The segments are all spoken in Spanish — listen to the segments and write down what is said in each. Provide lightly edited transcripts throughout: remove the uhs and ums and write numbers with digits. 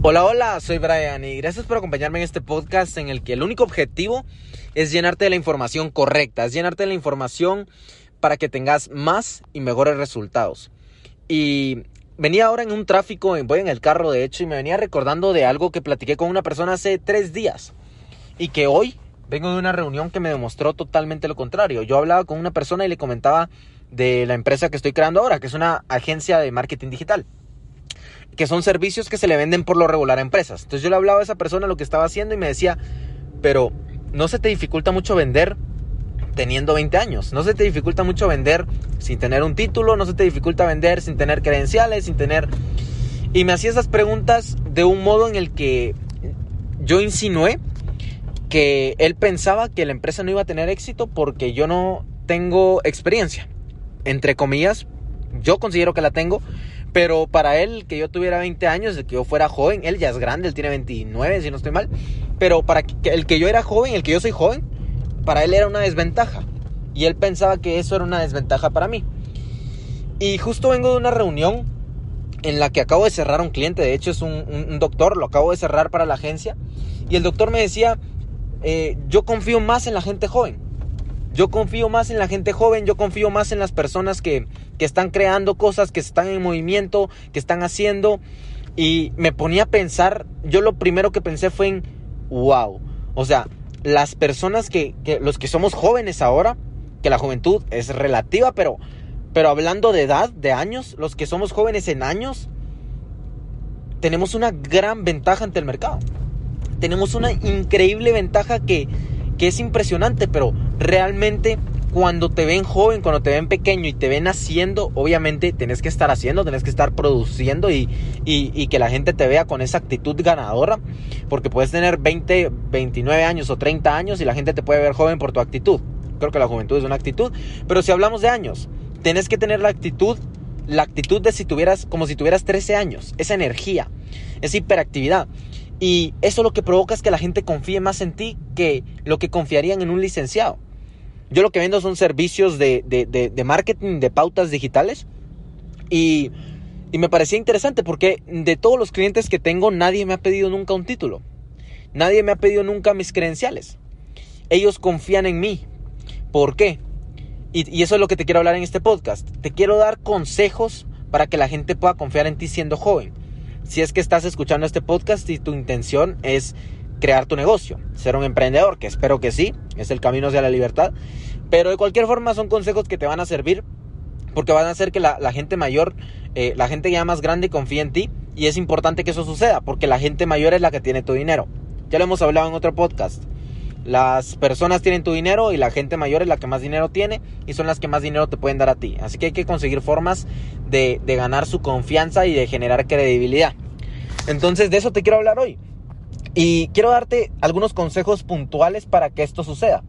Hola, hola, soy Brian y gracias por acompañarme en este podcast en el que el único objetivo es llenarte de la información correcta, es llenarte de la información para que tengas más y mejores resultados. Y venía ahora en un tráfico, voy en el carro de hecho, y me venía recordando de algo que platiqué con una persona hace 3 días y que hoy vengo de una reunión que me demostró totalmente lo contrario. Yo hablaba con una persona y le comentaba de la empresa que estoy creando ahora, que es una agencia de marketing digital, que son servicios que se le venden por lo regular a empresas. Entonces yo le hablaba a esa persona lo que estaba haciendo y me decía, pero no se te dificulta mucho vender teniendo 20 años, no se te dificulta mucho vender sin tener un título, no se te dificulta vender sin tener credenciales, sin tener... Y me hacía esas preguntas de un modo en el que yo insinué que él pensaba que la empresa no iba a tener éxito porque yo no tengo experiencia. Entre comillas, yo considero que la tengo, pero para él, que yo tuviera 20 años, el que yo fuera joven, él ya es grande, él tiene 29, si no estoy mal, pero para el que yo era joven, el que yo soy joven, para él era una desventaja. Y él pensaba que eso era una desventaja para mí. Y justo vengo de una reunión en la que acabo de cerrar a un cliente, de hecho es un doctor, lo acabo de cerrar para la agencia, y el doctor me decía, yo confío más en la gente joven. Yo confío más en la gente joven, yo confío más en las personas que están creando cosas, que están en movimiento, que están haciendo. Y me ponía a pensar, yo lo primero que pensé fue en, wow, o sea, las personas los que somos jóvenes ahora, que la juventud es relativa, pero hablando de edad, de años, los que somos jóvenes en años, tenemos una gran ventaja ante el mercado. Tenemos una increíble ventaja que es impresionante, pero realmente cuando te ven joven, cuando te ven pequeño y te ven haciendo, obviamente tenés que estar haciendo, tenés que estar produciendo y que la gente te vea con esa actitud ganadora, porque puedes tener 20, 29 años o 30 años y la gente te puede ver joven por tu actitud. Creo que la juventud es una actitud, pero si hablamos de años, tenés que tener la actitud de como si tuvieras 13 años, esa energía, esa hiperactividad. Y eso lo que provoca es que la gente confíe más en ti que lo que confiarían en un licenciado. Yo lo que vendo son servicios de marketing, de pautas digitales. Y me parecía interesante porque de todos los clientes que tengo, nadie me ha pedido nunca un título. Nadie me ha pedido nunca mis credenciales. Ellos confían en mí. ¿Por qué? Y eso es lo que te quiero hablar en este podcast. Te quiero dar consejos para que la gente pueda confiar en ti siendo joven. Si es que estás escuchando este podcast y tu intención es crear tu negocio, ser un emprendedor, que espero que sí, es el camino hacia la libertad, pero de cualquier forma son consejos que te van a servir porque van a hacer que la gente mayor, la gente ya más grande confíe en ti, y es importante que eso suceda porque la gente mayor es la que tiene tu dinero. Ya lo hemos hablado en otro podcast. Las personas tienen tu dinero y la gente mayor es la que más dinero tiene y son las que más dinero te pueden dar a ti. Así que hay que conseguir formas de ganar su confianza y de generar credibilidad. Entonces, de eso te quiero hablar hoy. Y quiero darte algunos consejos puntuales para que esto suceda.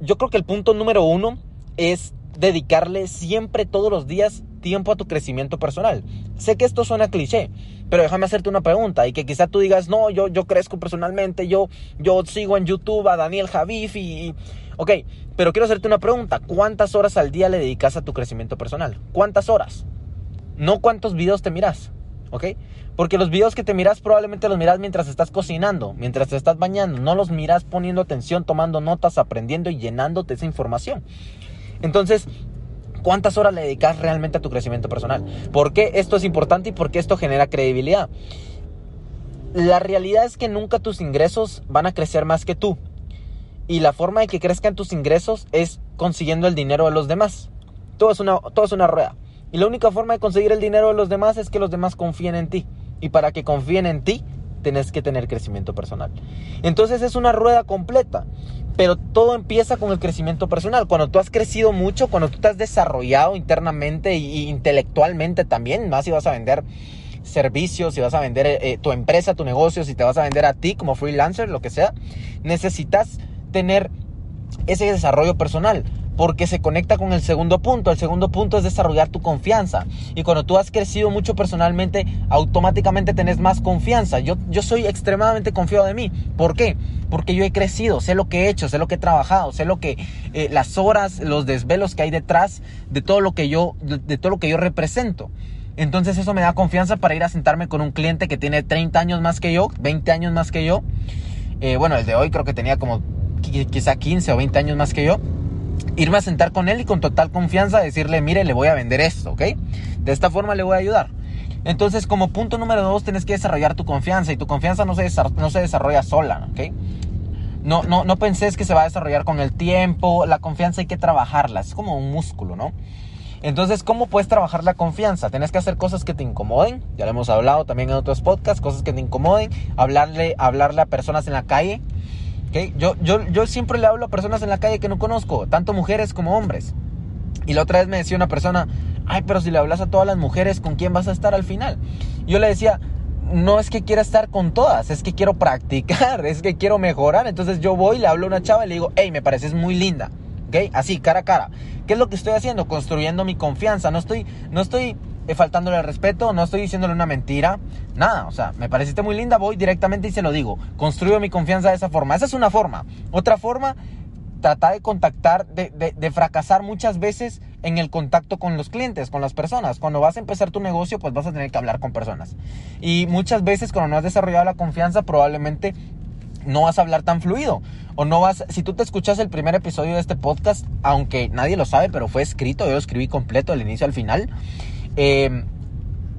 Yo creo que el punto número 1 es dedicarle siempre, todos los días, tiempo a tu crecimiento personal. Sé que esto suena cliché, pero déjame hacerte una pregunta y que quizá tú digas, no, yo crezco personalmente, yo sigo en YouTube a Daniel Javif y... Ok, pero quiero hacerte una pregunta. ¿Cuántas horas al día le dedicas a tu crecimiento personal? ¿Cuántas horas? No cuántos videos te miras, ¿ok? Porque los videos que te miras probablemente los miras mientras estás cocinando, mientras te estás bañando. No los miras poniendo atención, tomando notas, aprendiendo y llenándote esa información. Entonces, ¿cuántas horas le dedicas realmente a tu crecimiento personal? ¿Por qué esto es importante y por qué esto genera credibilidad? La realidad es que nunca tus ingresos van a crecer más que tú. Y la forma de que crezcan tus ingresos es consiguiendo el dinero de los demás. Todo es una rueda. Y la única forma de conseguir el dinero de los demás es que los demás confíen en ti. Y para que confíen en ti, tenés que tener crecimiento personal. Entonces es una rueda completa, pero todo empieza con el crecimiento personal. Cuando tú has crecido mucho, cuando tú te has desarrollado internamente e intelectualmente también, más si vas a vender servicios, si vas a vender tu empresa, tu negocio, si te vas a vender a ti como freelancer, lo que sea, necesitas tener ese desarrollo personal. Porque se conecta con el segundo punto. El segundo punto es desarrollar tu confianza. Y cuando tú has crecido mucho personalmente, automáticamente tenés más confianza. Yo soy extremadamente confiado de mí. ¿Por qué? Porque yo he crecido, sé lo que he hecho, sé lo que he trabajado, sé lo que las horas, los desvelos que hay detrás de todo lo que yo represento. Entonces eso me da confianza para ir a sentarme con un cliente que tiene 30 años más que yo, 20 años más que yo. Bueno, el de hoy creo que tenía como quizá 15 o 20 años más que yo. Irme a sentar con él y con total confianza decirle: mire, le voy a vender esto, ¿ok? De esta forma le voy a ayudar. Entonces, como punto número 2, tenés que desarrollar tu confianza. Y tu confianza no se desarrolla sola, ¿ok? No pensés que se va a desarrollar con el tiempo. La confianza hay que trabajarla. Es como un músculo, ¿no? Entonces, ¿cómo puedes trabajar la confianza? Tenés que hacer cosas que te incomoden. Ya lo hemos hablado también en otros podcasts. Cosas que te incomoden. Hablarle a personas en la calle. ¿Okay? Yo siempre le hablo a personas en la calle que no conozco. Tanto mujeres como hombres. Y la otra vez me decía una persona: ay, pero si le hablas a todas las mujeres, ¿con quién vas a estar al final? Yo le decía: no es que quiera estar con todas. Es que quiero practicar. Es que quiero mejorar. Entonces yo voy, le hablo a una chava y le digo: hey, me pareces muy linda. ¿Okay? Así, cara a cara. ¿Qué es lo que estoy haciendo? Construyendo mi confianza. No estoy faltándole el respeto, no estoy diciéndole una mentira, nada. O sea, me pareciste muy linda, voy directamente y se lo digo. Construyo mi confianza de esa forma. Esa es una forma. Otra forma, trata de contactar, de fracasar muchas veces en el contacto con los clientes, con las personas. Cuando vas a empezar tu negocio, pues vas a tener que hablar con personas. Y muchas veces cuando no has desarrollado la confianza, probablemente no vas a hablar tan fluido o no vas. Si tú te escuchas el primer episodio de este podcast, aunque nadie lo sabe, pero fue escrito, yo lo escribí completo del inicio al final.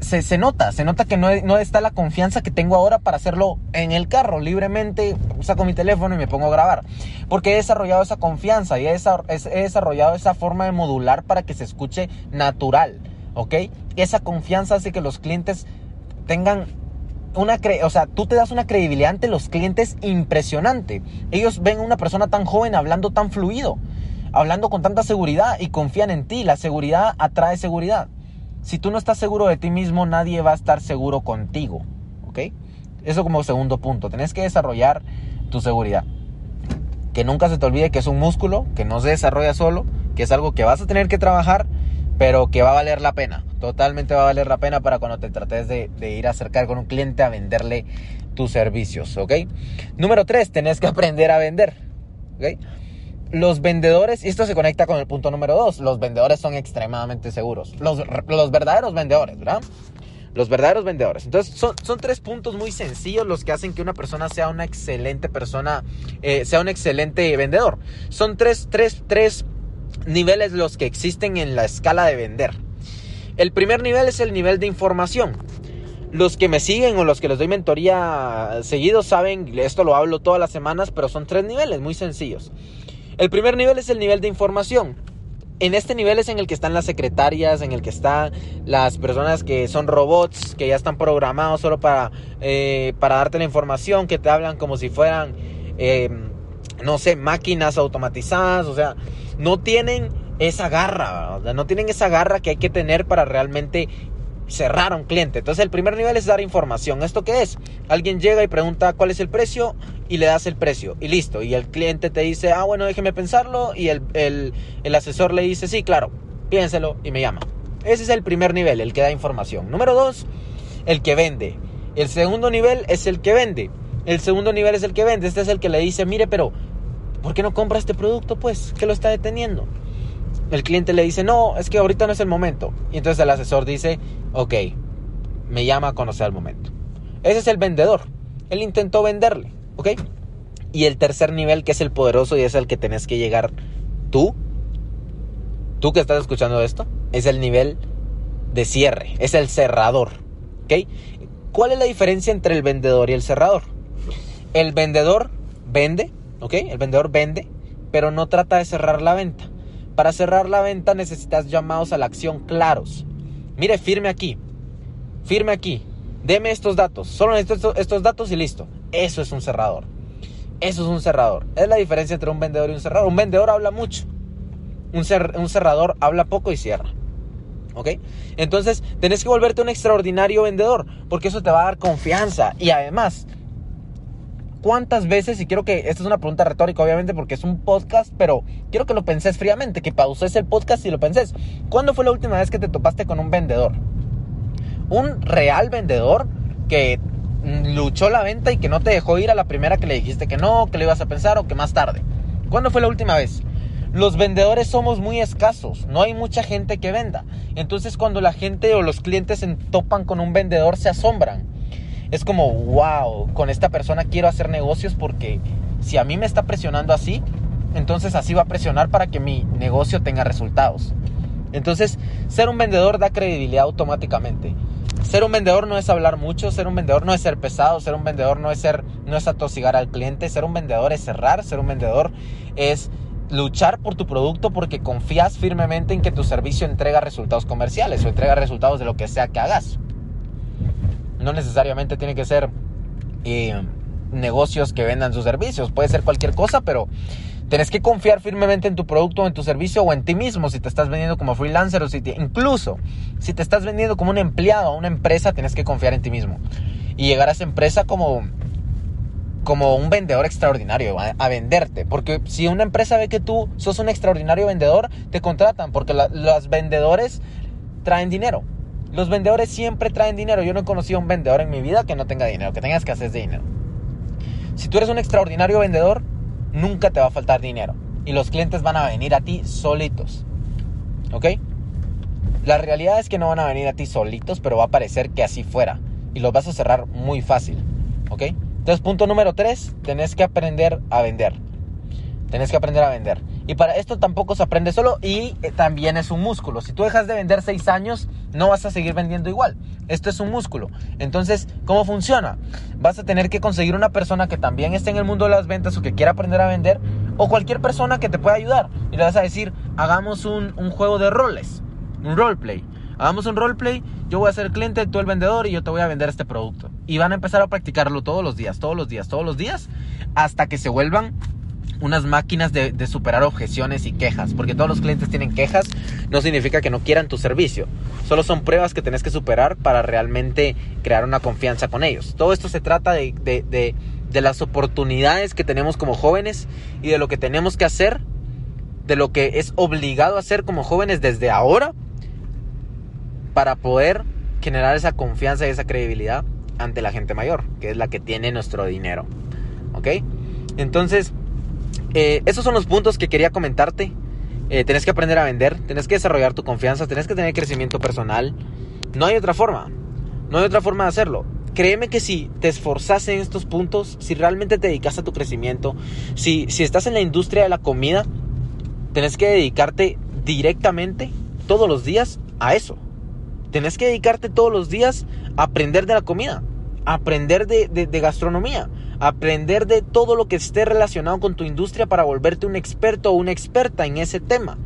Se nota que no está la confianza que tengo ahora para hacerlo en el carro libremente. Saco mi teléfono y me pongo a grabar, porque he desarrollado esa confianza y he desarrollado esa forma de modular para que se escuche natural, ¿ok? Esa confianza hace que los clientes tengan tú te das una credibilidad ante los clientes impresionante. Ellos ven a una persona tan joven hablando tan fluido, hablando con tanta seguridad, y confían en ti. La seguridad atrae seguridad. Si tú no estás seguro de ti mismo, nadie va a estar seguro contigo, ¿ok? Eso como segundo punto. Tenés que desarrollar tu seguridad. Que nunca se te olvide que es un músculo, que no se desarrolla solo, que es algo que vas a tener que trabajar, pero que va a valer la pena. Totalmente va a valer la pena para cuando te trates de ir a acercar con un cliente a venderle tus servicios, ¿ok? Número 3, tenés que aprender a vender, ¿ok? Los vendedores, y esto se conecta con el punto número 2, los vendedores son extremadamente seguros. Los verdaderos vendedores, ¿verdad? Los verdaderos vendedores. Entonces, son 3 puntos muy sencillos los que hacen que una persona sea una excelente persona, sea un excelente vendedor. Son tres niveles los que existen en la escala de vender. El primer nivel es el nivel de información. Los que me siguen o los que les doy mentoría seguido saben, esto lo hablo todas las semanas, pero son 3 niveles muy sencillos. El primer nivel es el nivel de información. En este nivel es en el que están las secretarias, en el que están las personas que son robots, que ya están programados solo para darte la información, que te hablan como si fueran, máquinas automatizadas. O sea, no tienen esa garra, ¿verdad? No tienen esa garra que hay que tener para realmente cerrar a un cliente. Entonces, el primer nivel es dar información. ¿Esto qué es? Alguien llega y pregunta cuál es el precio y le das el precio y listo. Y el cliente te dice: ah, bueno, déjeme pensarlo. Y el asesor le dice: sí, claro, piénselo y me llama. Ese es el primer nivel, el que da información. Número 2, el que vende. El segundo nivel es el que vende. Este es el que le dice: mire, pero ¿por qué no compra este producto? Pues, ¿qué lo está deteniendo? El cliente le dice: no, es que ahorita no es el momento. Y entonces el asesor dice: ok, me llama cuando sea el momento. Ese es el vendedor. Él intentó venderle, ¿ok? Y el tercer nivel, que es el poderoso y es el que tenés que llegar tú que estás escuchando esto, es el nivel de cierre. Es el cerrador, ¿ok? ¿Cuál es la diferencia entre el vendedor y el cerrador? El vendedor vende, ¿ok? El vendedor vende, pero no trata de cerrar la venta. Para cerrar la venta necesitas llamados a la acción claros. Mire, firme aquí, deme estos datos, solo necesito estos datos y listo. Eso es un cerrador. Es la diferencia entre un vendedor y un cerrador. Un vendedor habla mucho, un cerrador habla poco y cierra, ¿ok? Entonces tenés que volverte un extraordinario vendedor, porque eso te va a dar confianza. Y además, ¿cuántas veces? Y quiero que, esta es una pregunta retórica obviamente porque es un podcast, pero quiero que lo penses fríamente, que pauses el podcast y lo penses. ¿Cuándo fue la última vez que te topaste con un vendedor? Un real vendedor que luchó la venta y que no te dejó ir a la primera que le dijiste que no, que le ibas a pensar o que más tarde. ¿Cuándo fue la última vez? Los vendedores somos muy escasos, no hay mucha gente que venda. Entonces cuando la gente o los clientes se topan con un vendedor, se asombran. Es como, wow, con esta persona quiero hacer negocios porque si a mí me está presionando así, entonces así va a presionar para que mi negocio tenga resultados. Entonces, ser un vendedor da credibilidad automáticamente. Ser un vendedor no es hablar mucho, ser un vendedor no es ser pesado, ser un vendedor no es atosigar al cliente, ser un vendedor es cerrar, ser un vendedor es luchar por tu producto porque confías firmemente en que tu servicio entrega resultados comerciales o entrega resultados de lo que sea que hagas. No necesariamente tiene que ser negocios que vendan sus servicios, puede ser cualquier cosa, pero tienes que confiar firmemente en tu producto o en tu servicio o en ti mismo si te estás vendiendo como freelancer o incluso si te estás vendiendo como un empleado a una empresa, tienes que confiar en ti mismo y llegar a esa empresa como un vendedor extraordinario a venderte, porque si una empresa ve que tú sos un extraordinario vendedor, te contratan porque los vendedores traen dinero. Los vendedores siempre traen dinero. Yo no he conocido a un vendedor en mi vida que no tenga dinero, que tenga escasez de dinero. Si tú eres un extraordinario vendedor, nunca te va a faltar dinero y los clientes van a venir a ti solitos, ¿ok? La realidad es que no van a venir a ti solitos, pero va a parecer que así fuera y los vas a cerrar muy fácil, ¿ok? Entonces, punto número 3, tenés que aprender a vender. Tenés que aprender a vender. Y para esto tampoco se aprende solo y también es un músculo. Si tú dejas de vender 6 años, no vas a seguir vendiendo igual. Esto es un músculo. Entonces, ¿cómo funciona? Vas a tener que conseguir una persona que también esté en el mundo de las ventas o que quiera aprender a vender o cualquier persona que te pueda ayudar. Y le vas a decir, hagamos un juego de roles, un roleplay. Hagamos un roleplay, yo voy a ser el cliente, tú el vendedor y yo te voy a vender este producto. Y van a empezar a practicarlo todos los días, hasta que se vuelvan unas máquinas de superar objeciones y quejas, porque todos los clientes tienen quejas. No significa que no quieran tu servicio, solo son pruebas que tenés que superar para realmente crear una confianza con ellos. Todo esto se trata de las oportunidades que tenemos como jóvenes y de lo que tenemos que hacer, de lo que es obligado hacer como jóvenes desde ahora para poder generar esa confianza y esa credibilidad ante la gente mayor, que es la que tiene nuestro dinero, ¿ok? Entonces, esos son los puntos que quería comentarte. Tienes que aprender a vender, tienes que desarrollar tu confianza, tienes que tener crecimiento personal. No hay otra forma de hacerlo. Créeme que si te esforzas en estos puntos, si realmente te dedicas a tu crecimiento, si estás en la industria de la comida, tienes que dedicarte directamente todos los días a eso. Tienes que dedicarte todos los días a aprender de la comida, a aprender de gastronomía, aprender de todo lo que esté relacionado con tu industria para volverte un experto o una experta en ese tema,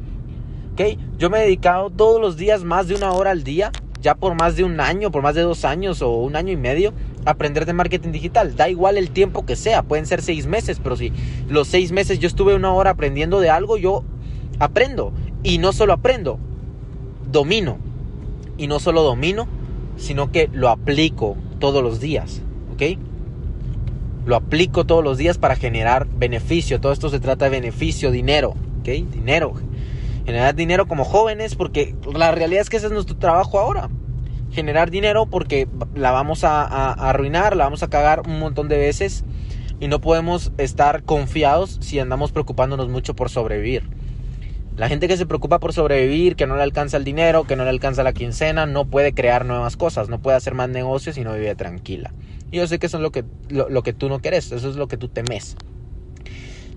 ¿ok? Yo me he dedicado todos los días más de 1 hora al día, ya por más de 1 año, por más de 2 años o 1 año y medio, a aprender de marketing digital. Da igual el tiempo que sea, pueden ser 6 meses, pero si los 6 meses yo estuve 1 hora aprendiendo de algo, yo aprendo. Y no solo aprendo, domino. Y no solo domino, sino que lo aplico todos los días, ¿ok? Lo aplico todos los días para generar beneficio. Todo esto se trata de beneficio, dinero, ¿ok? Dinero. Generar dinero como jóvenes, porque la realidad es que ese es nuestro trabajo ahora. Generar dinero porque la vamos a arruinar, la vamos a cagar un montón de veces y no podemos estar confiados si andamos preocupándonos mucho por sobrevivir. La gente que se preocupa por sobrevivir, que no le alcanza el dinero, que no le alcanza la quincena, no puede crear nuevas cosas, no puede hacer más negocios y no vive tranquila. Y yo sé que eso es lo que tú no querés, eso es lo que tú temes.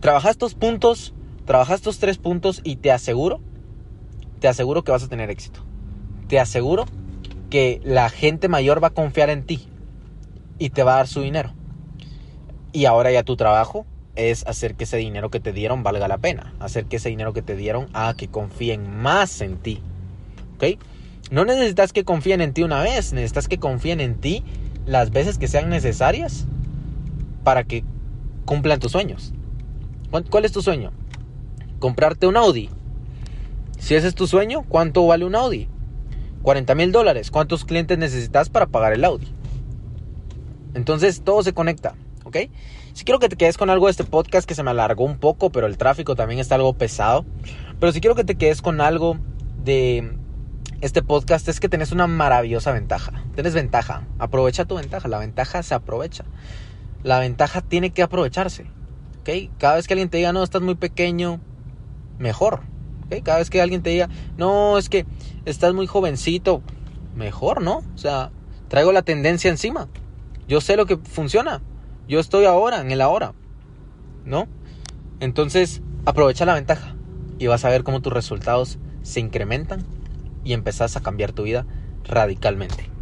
Trabaja estos 3 puntos y te aseguro que vas a tener éxito. Te aseguro que la gente mayor va a confiar en ti y te va a dar su dinero. Y ahora ya tu trabajo es hacer que ese dinero que te dieron valga la pena, hacer que ese dinero que te dieron haga que confíen más en ti, ¿ok? No necesitas que confíen en ti una vez, necesitas que confíen en ti las veces que sean necesarias para que cumplan tus sueños. ¿Cuál es tu sueño? Comprarte un Audi. Si ese es tu sueño, ¿cuánto vale un Audi? $40,000. ¿Cuántos clientes necesitas para pagar el Audi? Entonces todo se conecta, ¿ok? Si quiero que te quedes con algo de este podcast, que se me alargó un poco, pero el tráfico también está algo pesado. Pero si quiero que te quedes con algo de este podcast, es que tenés una maravillosa ventaja. Tenés ventaja. Aprovecha tu ventaja. La ventaja se aprovecha. La ventaja tiene que aprovecharse, ¿ok? Cada vez que alguien te diga, no, estás muy pequeño, mejor. ¿Okay? Cada vez que alguien te diga, no, es que estás muy jovencito, mejor, ¿no? O sea, traigo la tendencia encima. Yo sé lo que funciona. Yo estoy ahora, en el ahora, ¿no? Entonces, aprovecha la ventaja y vas a ver cómo tus resultados se incrementan y empezás a cambiar tu vida radicalmente.